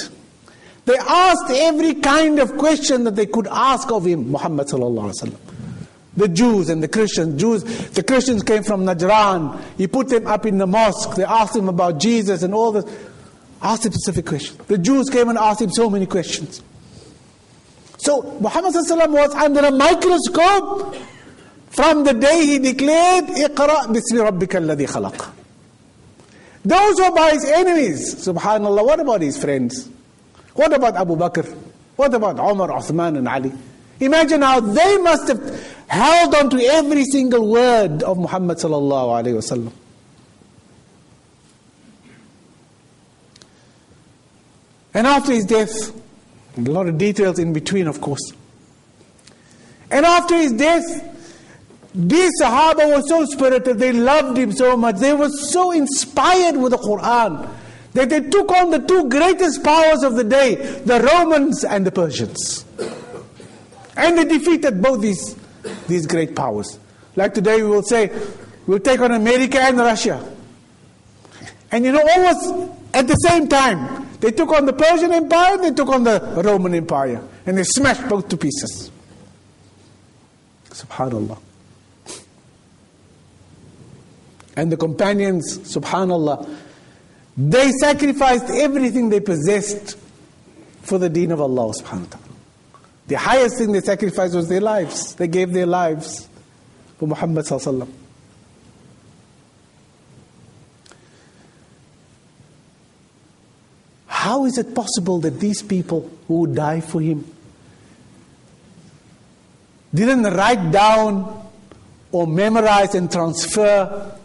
They asked every kind of question that they could ask of him, Muhammad sallallahu alaihi wasallam. The Jews and the Christians. Jews, the Christians came from Najran. He put them up in the mosque. They asked him about Jesus and all this. Asked him specific questions. The Jews came and asked him so many questions. So Muhammad sallallahu alaihi wasallam was under a microscope from the day he declared, "Iqra bismi rabbika alladhi khalaq." Those were by his enemies. Subhanallah, what about his friends? What about Abu Bakr? What about Umar, Uthman and Ali? Imagine how they must have held on to every single word of Muhammad sallallahu alayhi wasallam. And after his death, a lot of details in between, of course. And after his death, these Sahaba were so spirited, they loved him so much, they were so inspired with the Qur'an, that they took on the two greatest powers of the day, the Romans and the Persians. And they defeated both these, these great powers. Like today we will say, we'll take on America and Russia. And you know, almost at the same time, they took on the Persian Empire, they took on the Roman Empire. And they smashed both to pieces. Subhanallah. And the companions, subhanallah, they sacrificed everything they possessed for the deen of Allah subhanahu wa ta'ala. The highest thing they sacrificed was their lives. They gave their lives for Muhammad sallallahu alaihi wasallam. How is it possible that these people who die for him didn't write down or memorize and transfer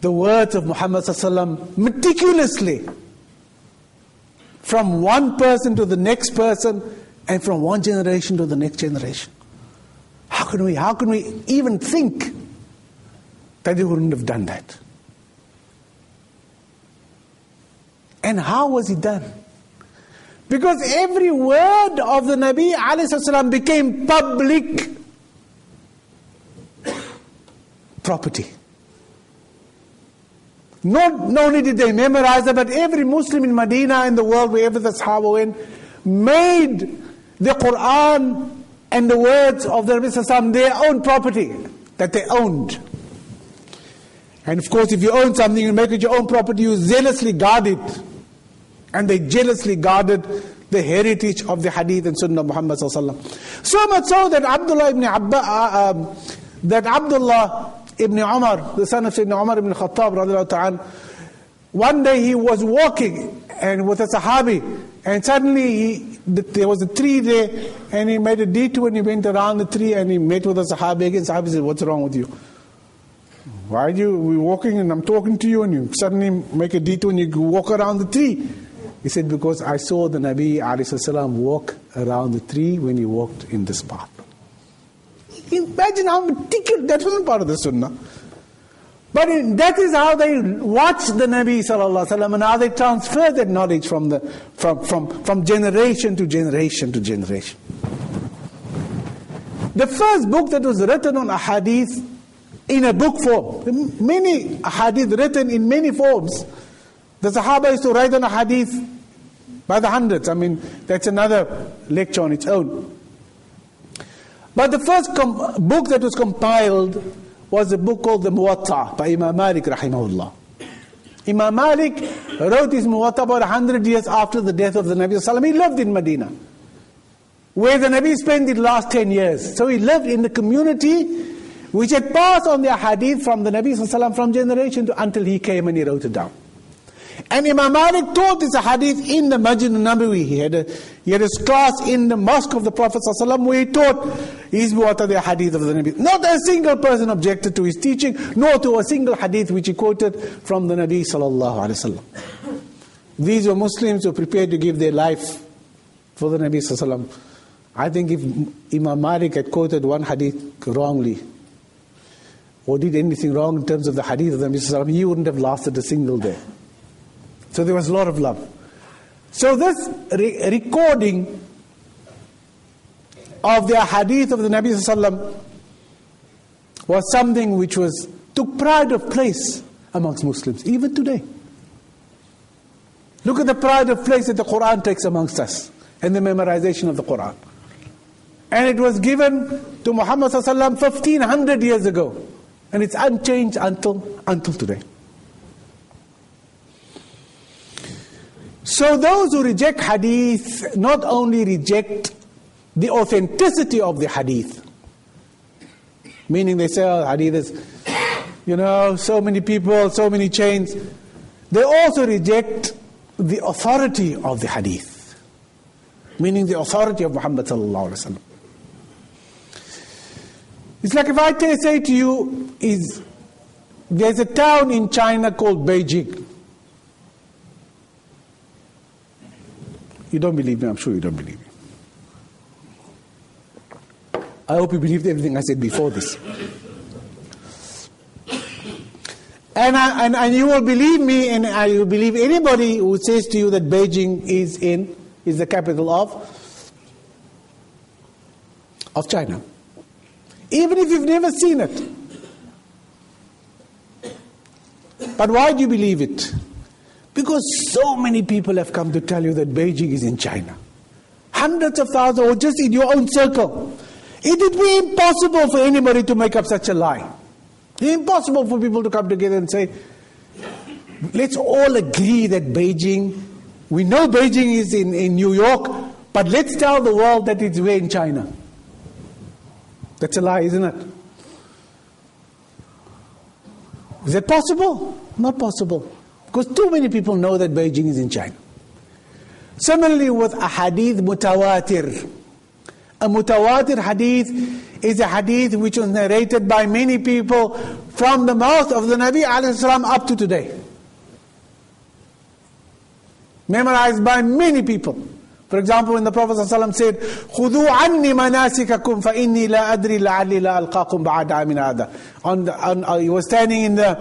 the words of Muhammad sallallahu alaihi wasallam meticulously from one person to the next person and from one generation to the next generation? How can we, how can we even think that they wouldn't have done that? And how was it done? Because every word of the Nabi alayhi sallam became public property. Not, not only did they memorize it, but every Muslim in Medina and the world, wherever the Sahaba went, made the Qur'an and the words of the Rasul ﷺ their own property, that they owned. And of course, if you own something, you make it your own property, you zealously guard it. And they jealously guarded the heritage of the Hadith and Sunnah of Muhammad ﷺ. So much so that Abdullah ibn, Abba, uh, um, that Abdullah Ibn Umar, the son of Sayyidina Umar ibn Khattab, one day he was walking and with a Sahabi, and suddenly he, there was a tree there, and he made a detour and he went around the tree and he met with a Sahabi again. Sahabi said, "What's wrong with you? Why are you we're walking and I'm talking to you and you suddenly make a detour and you walk around the tree?" He said, "Because I saw the Nabi ﷺ walk around the tree when he walked in this path." Imagine how meticulous, that wasn't part of the Sunnah. But in, that is how they watched the Nabi sallallahu alaihi wasallam and how they transferred that knowledge from, the, from, from, from generation to generation to generation. The first book that was written on ahadith in a book form, many ahadith written in many forms. The Sahaba used to write on ahadith by the hundreds. I mean, that's another lecture on its own. But the first com- book that was compiled was a book called the Muwatta by Imam Malik rahimahullah. Imam Malik wrote his Muwatta about one hundred years after the death of the Nabi sallallahu alaihi wasallam. He lived in Medina, where the Nabi spent the last ten years. So he lived in the community which had passed on the hadith from the Nabi sallallahu alaihi wasallam from generation to until he came and he wrote it down. And Imam Malik taught this hadith in the Masjid an-Nabawi. He had a, he had his class in the mosque of the Prophet ﷺ where he taught his muwatta, the hadith of the Nabi. Not a single person objected to his teaching, nor to a single hadith which he quoted from the Nabi ﷺ. These were Muslims who prepared to give their life for the Nabi ﷺ. I think if Imam Malik had quoted one hadith wrongly, or did anything wrong in terms of the hadith of the Nabi ﷺ, he wouldn't have lasted a single day. So there was a lot of love. So this re- recording of the hadith of the Nabi ﷺ was something which was took pride of place amongst Muslims, even today. Look at the pride of place that the Qur'an takes amongst us and the memorization of the Qur'an. And it was given to Muhammad ﷺ fifteen hundred years ago. And it's unchanged until, until today. So those who reject hadith not only reject the authenticity of the hadith, meaning they say, oh, hadith is, you know, so many people, so many chains. They also reject the authority of the hadith, meaning the authority of Muhammad sallallahu alaihi wasallam. It's like if I say to you, is there's a town in China called Beijing. You don't believe me, I'm sure you don't believe me. I hope you believed everything I said before this. And, I, and, and you will believe me, and I will believe anybody who says to you that Beijing is in is the capital of, of China. Even if you've never seen it. But why do you believe it? Because so many people have come to tell you that Beijing is in China. Hundreds of thousands, or just in your own circle. It would be impossible for anybody to make up such a lie. Impossible for people to come together and say, let's all agree that Beijing, we know Beijing is in, in New York, but let's tell the world that it's way in China. That's a lie, isn't it? Is that possible? Not possible. Because too many people know that Beijing is in China. Similarly with a hadith mutawatir. A mutawatir hadith is a hadith which was narrated by many people from the mouth of the Nabi ﷺ up to today. Memorized by many people. For example, when the Prophet ﷺ said, خُذُوا عَنِّي مَنَاسِكَكُمْ فَإِنِّي لَا أَدْرِي لَعَلِّي لَا أَلْقَاكُمْ بَعَدْ عَمِنَ هَذَا. On the, on, uh, he was standing in the...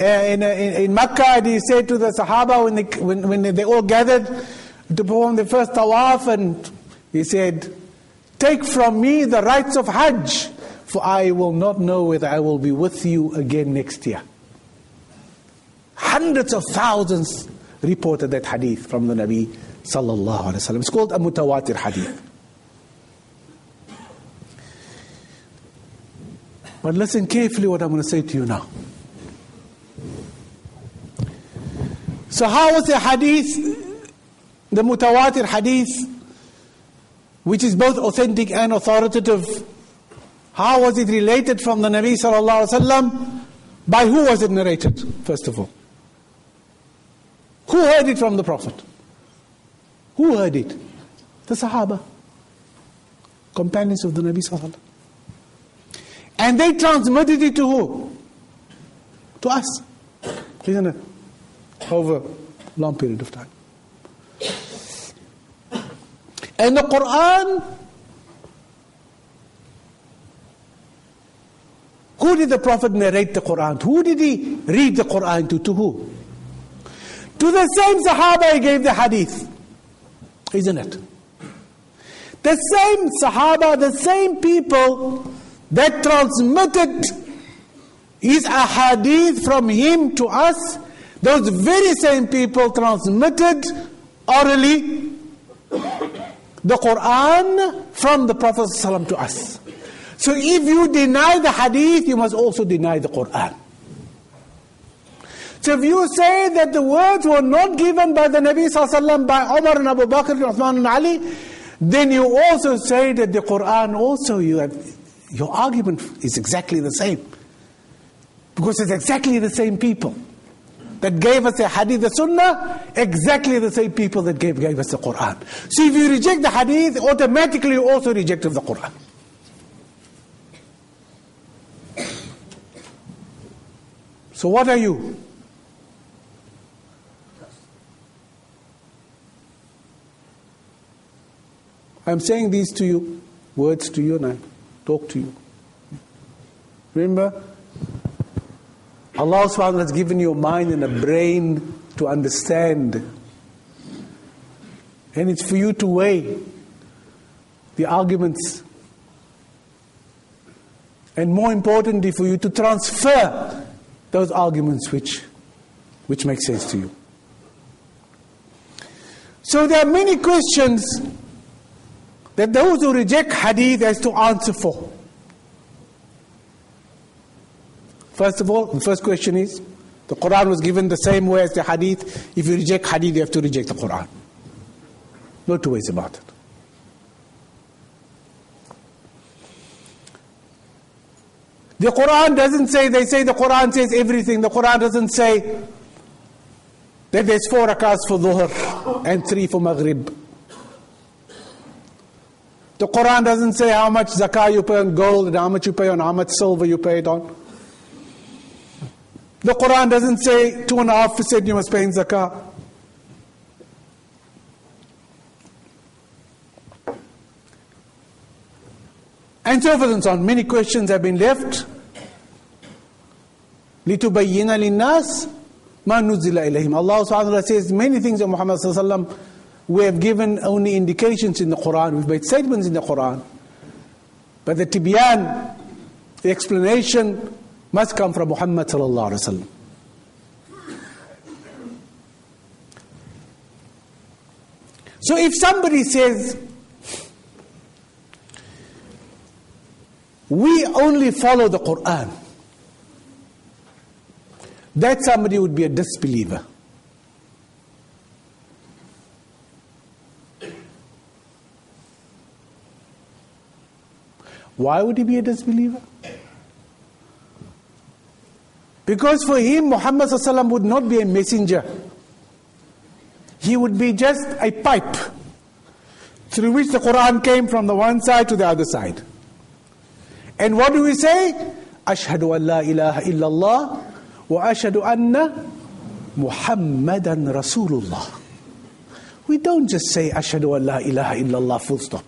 Uh, in, uh, in, in Mecca, and he said to the Sahaba when they, when, when they all gathered to perform the first tawaf, and he said, take from me the rights of Hajj, for I will not know whether I will be with you again next year. Hundreds of thousands reported that hadith from the Nabi sallallahu alaihi wasallam. It's called a mutawatir hadith. But listen carefully what I'm going to say to you now. So how was the hadith, the mutawatir hadith, which is both authentic and authoritative, how was it related from the Nabi sallallahu alaihi wasallam? By who was it narrated, first of all? Who heard it from the Prophet? Who heard it? The Sahaba, companions of the Nabi sallallahu alaihi wasallam. And they transmitted it to who? To us, isn't it? Over a long period of time. And the Quran, who did the Prophet narrate the Quran? Who did he read the Quran to? To who? To the same Sahaba he gave the hadith. Isn't it? The same Sahaba, the same people that transmitted his ahadith from him to us, those very same people transmitted orally the Quran from the Prophet ﷺ to us. So if you deny the hadith, you must also deny the Quran. So if you say that the words were not given by the Nabi ﷺ, by Umar and Abu Bakr and Uthman and Ali, then you also say that the Quran also, you have, your argument is exactly the same. Because it's exactly the same people that gave us the hadith, the sunnah, exactly the same people that gave, gave us the Qur'an. So if you reject the hadith, automatically you also reject the Qur'an. So what are you? I'm saying these to you, words to you, and I talk to you. Remember, Allah subhanahu wa ta'ala has given you a mind and a brain to understand. And it's for you to weigh the arguments. And more importantly, for you to transfer those arguments which, which make sense to you. So there are many questions that those who reject hadith has to answer for. First of all, the first question is, the Qur'an was given the same way as the hadith. If you reject hadith, you have to reject the Qur'an. No two ways about it. The Qur'an doesn't say, they say the Qur'an says everything. The Qur'an doesn't say that there's four rak'ahs for dhuhr and three for maghrib. The Qur'an doesn't say how much zakah you pay on gold and how much you pay on, how much silver you pay it on. The Qur'an doesn't say two and a half percent you must pay in zakah. And so forth and so on. Many questions have been left. لِتُبَيِّنَ لِلنَّاسِ مَا نُزِّلَ إِلَيْهِمْ. Allah subhanahu wa ta'ala says many things of Muhammad sallallahu alayhi wa sallam. We have given only indications in the Qur'an. We've made statements in the Qur'an. But the tibyan, the explanation, must come from Muhammad sallallahu alayhi wa sallam. So if somebody says, we only follow the Qur'an, that somebody would be a disbeliever. Why would he be a disbeliever? Because for him, Muhammad sallallahu alaihi wasallam would not be a messenger. He would be just a pipe through which the Qur'an came from the one side to the other side. And what do we say? Ashhadu an la ilaha illallah wa ashhadu anna Muhammadan Rasulullah. We don't just say Ashhadu an la ilaha illallah full stop.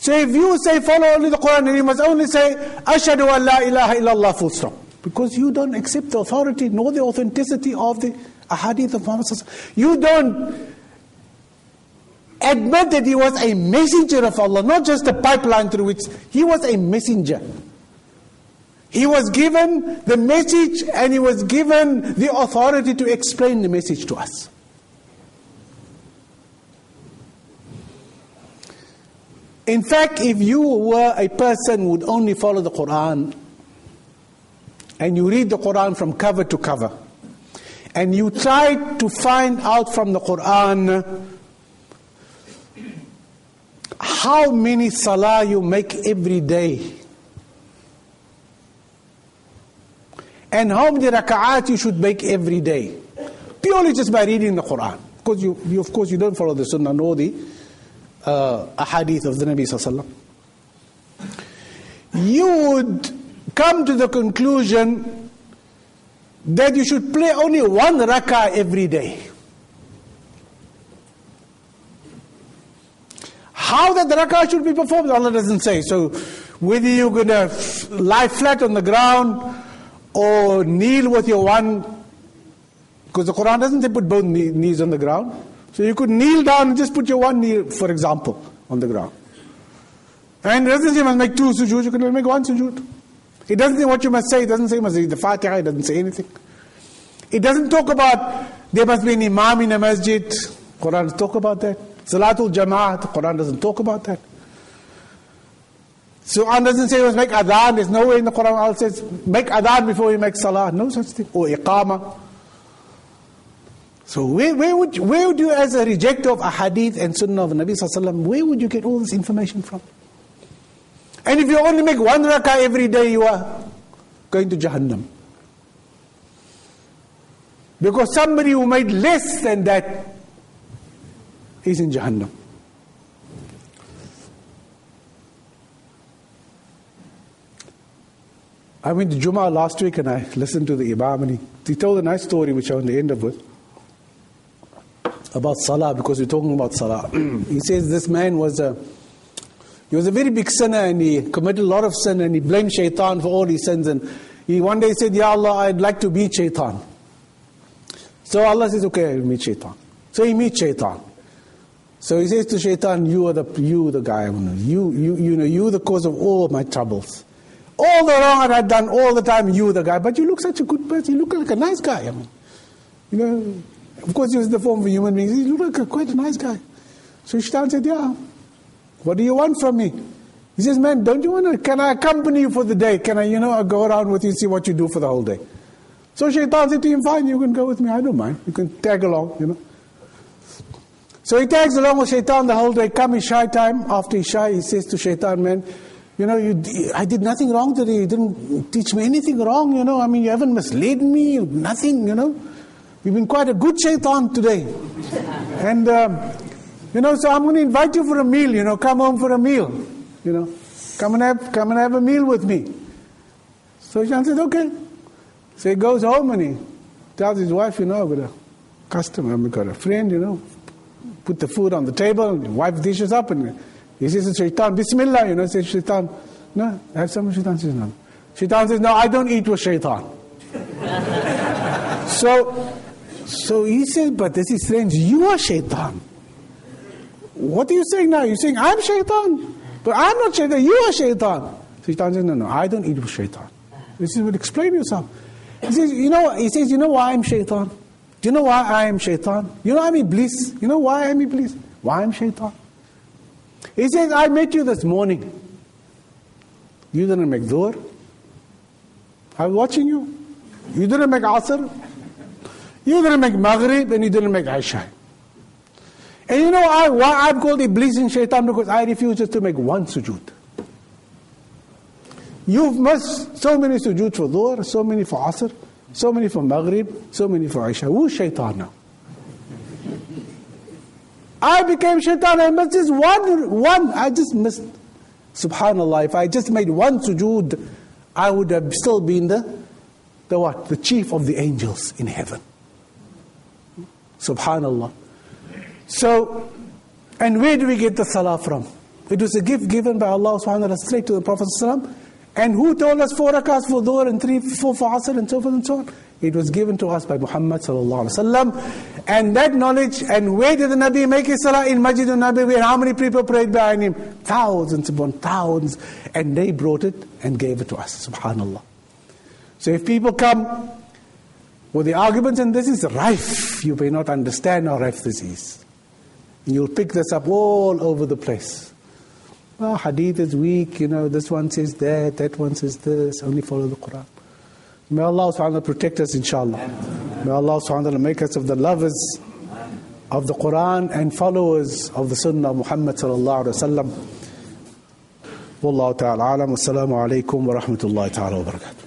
So if you say follow only the Qur'an, you must only say Ashhadu an la ilaha illallah full stop. Because you don't accept the authority nor the authenticity of the ahadith of Muhammad sallallahu alaihi wasallam. You don't admit that he was a messenger of Allah, not just a pipeline through which, he was a messenger. He was given the message and he was given the authority to explain the message to us. In fact, if you were a person who would only follow the Qur'an, and you read the Qur'an from cover to cover, and you try to find out from the Qur'an how many salah you make every day, and how many raka'at you should make every day, purely just by reading the Qur'an. Because you, you of course, you don't follow the Sunnah nor the uh, ahadith of the Nabi sallallahu alaihi wasallam. You would come to the conclusion that you should play only one raka'ah every day. How that rak'ah should be performed, Allah doesn't say. So whether you're going to lie flat on the ground or kneel with your one, because the Qur'an doesn't say put both knees on the ground. So you could kneel down and just put your one knee, for example, on the ground. And it doesn't say you must make two sujood, you can make one sujood. It doesn't say what you must say, it doesn't say you must read the Fatiha, it doesn't say anything. It doesn't talk about there must be an imam in a masjid. Qur'an doesn't talk about that. Salatul Jama'at, the Qur'an doesn't talk about that. So Qur'an doesn't say you must make adhan, there's no way in the Qur'an Allah says make adhan before you make salah, no such thing, or iqama. So where, where, would, where would you, as a rejecter of ahadith and sunnah of Nabi sallallahu alaihi wasallam, where would you get all this information from? And if you only make one rak'ah every day, you are going to Jahannam. Because somebody who made less than that, he's in Jahannam. I went to Jummah last week and I listened to the Imam, and he, he told a nice story which I want to end up with about Salah, because we're talking about Salah. He says this man was a he was a very big sinner, and he committed a lot of sin, and he blamed Shaitan for all his sins, and he one day said, Ya Allah, I'd like to meet Shaitan. So Allah says, okay, I'll meet Shaitan. So he meets Shaitan. So he says to Shaitan, you are the you the guy, you you you know you the cause of all of my troubles, all the wrong I've done all the time. You the guy, but you look such a good person. You look like a nice guy. I mean, you know, Of course, he was in the form of a human being. He looked like quite a nice guy. So Ishtar said, yeah, what do you want from me? He says, man, don't you want to, can I accompany you for the day? Can I, you know, I'll go around with you and see what you do for the whole day? So Shaitan said to him, fine, you can go with me. I don't mind. You can tag along, you know. So he tags along with Shaitan the whole day. Come Isha time, after Isha, he says to Shaitan, man, you know, you, I did nothing wrong today. You didn't teach me anything wrong, you know. I mean, you haven't misled me, nothing, you know. You've been quite a good Shaitan today. And, um, you know, so I'm going to invite you for a meal, you know. Come home for a meal, you know. Come and have, come and have a meal with me. So Shaitan says, okay. So he goes home and he tells his wife, you know, I've got a customer, I've got a friend, you know, put the food on the table, and the wife dishes up, and he says to Shaitan, Bismillah, you know, says Shaitan, no, have some. Shaitan says, no. Shaitan says, no, I don't eat with Shaitan. so, so he says, but this is strange, you are Shaitan. What are you saying now? You're saying, I'm Shaitan, but I'm not Shaitan, you are Shaitan. Shaitan says, no, no, I don't eat with Shaitan. He says, well, explain yourself. He says, you know, he says, you know why I'm Shaitan? Do you know why I am Shaitan? You know I'm Iblis? You know why I'm Iblis? Why I'm Shaitan? He says, I met you this morning. You didn't make dhuhr. I was watching you. You didn't make asr. You didn't make maghrib, and you didn't make isha. And you know I, why I'm called Iblis and Shaitan? Because I refuse just to make one sujood. You've missed so many sujood for dhuhr, so many for asr, so many for maghrib, so many for isha. Who's Shaitan now? I became Shaitan, I missed just one, one, I just missed. Subhanallah, if I just made one sujood, I would have still been the, the what? The chief of the angels in heaven. Subhanallah. So, and where do we get the salah from? It was a gift given by Allah subhanahu wa ta'ala straight to the Prophet ﷺ. And who told us four rakats for dhuhr and three, four for asr and so forth and so on? It was given to us by Muhammad sallallahu alaihi wasallam. And that knowledge, and where did the Nabi make his salah? In Masjid an-Nabawi. And how many people prayed behind him? Thousands upon thousands. And they brought it and gave it to us. Subhanallah. So if people come with the arguments, and this is rife, you may not understand how rife this is. You'll pick this up all over the place. Oh, hadith is weak, you know, this one says that, that one says this, only follow the Quran. May Allah subhanahu wa ta'ala protect us, inshallah. May Allah subhanahu wa ta'ala make us of the lovers of the Quran and followers of the Sunnah of Muhammad sallallahu alayhi wa sallam. Wallahu ta'ala alam, wassalamu alaykum wa rahmatullahi ta'ala wa barakatuh.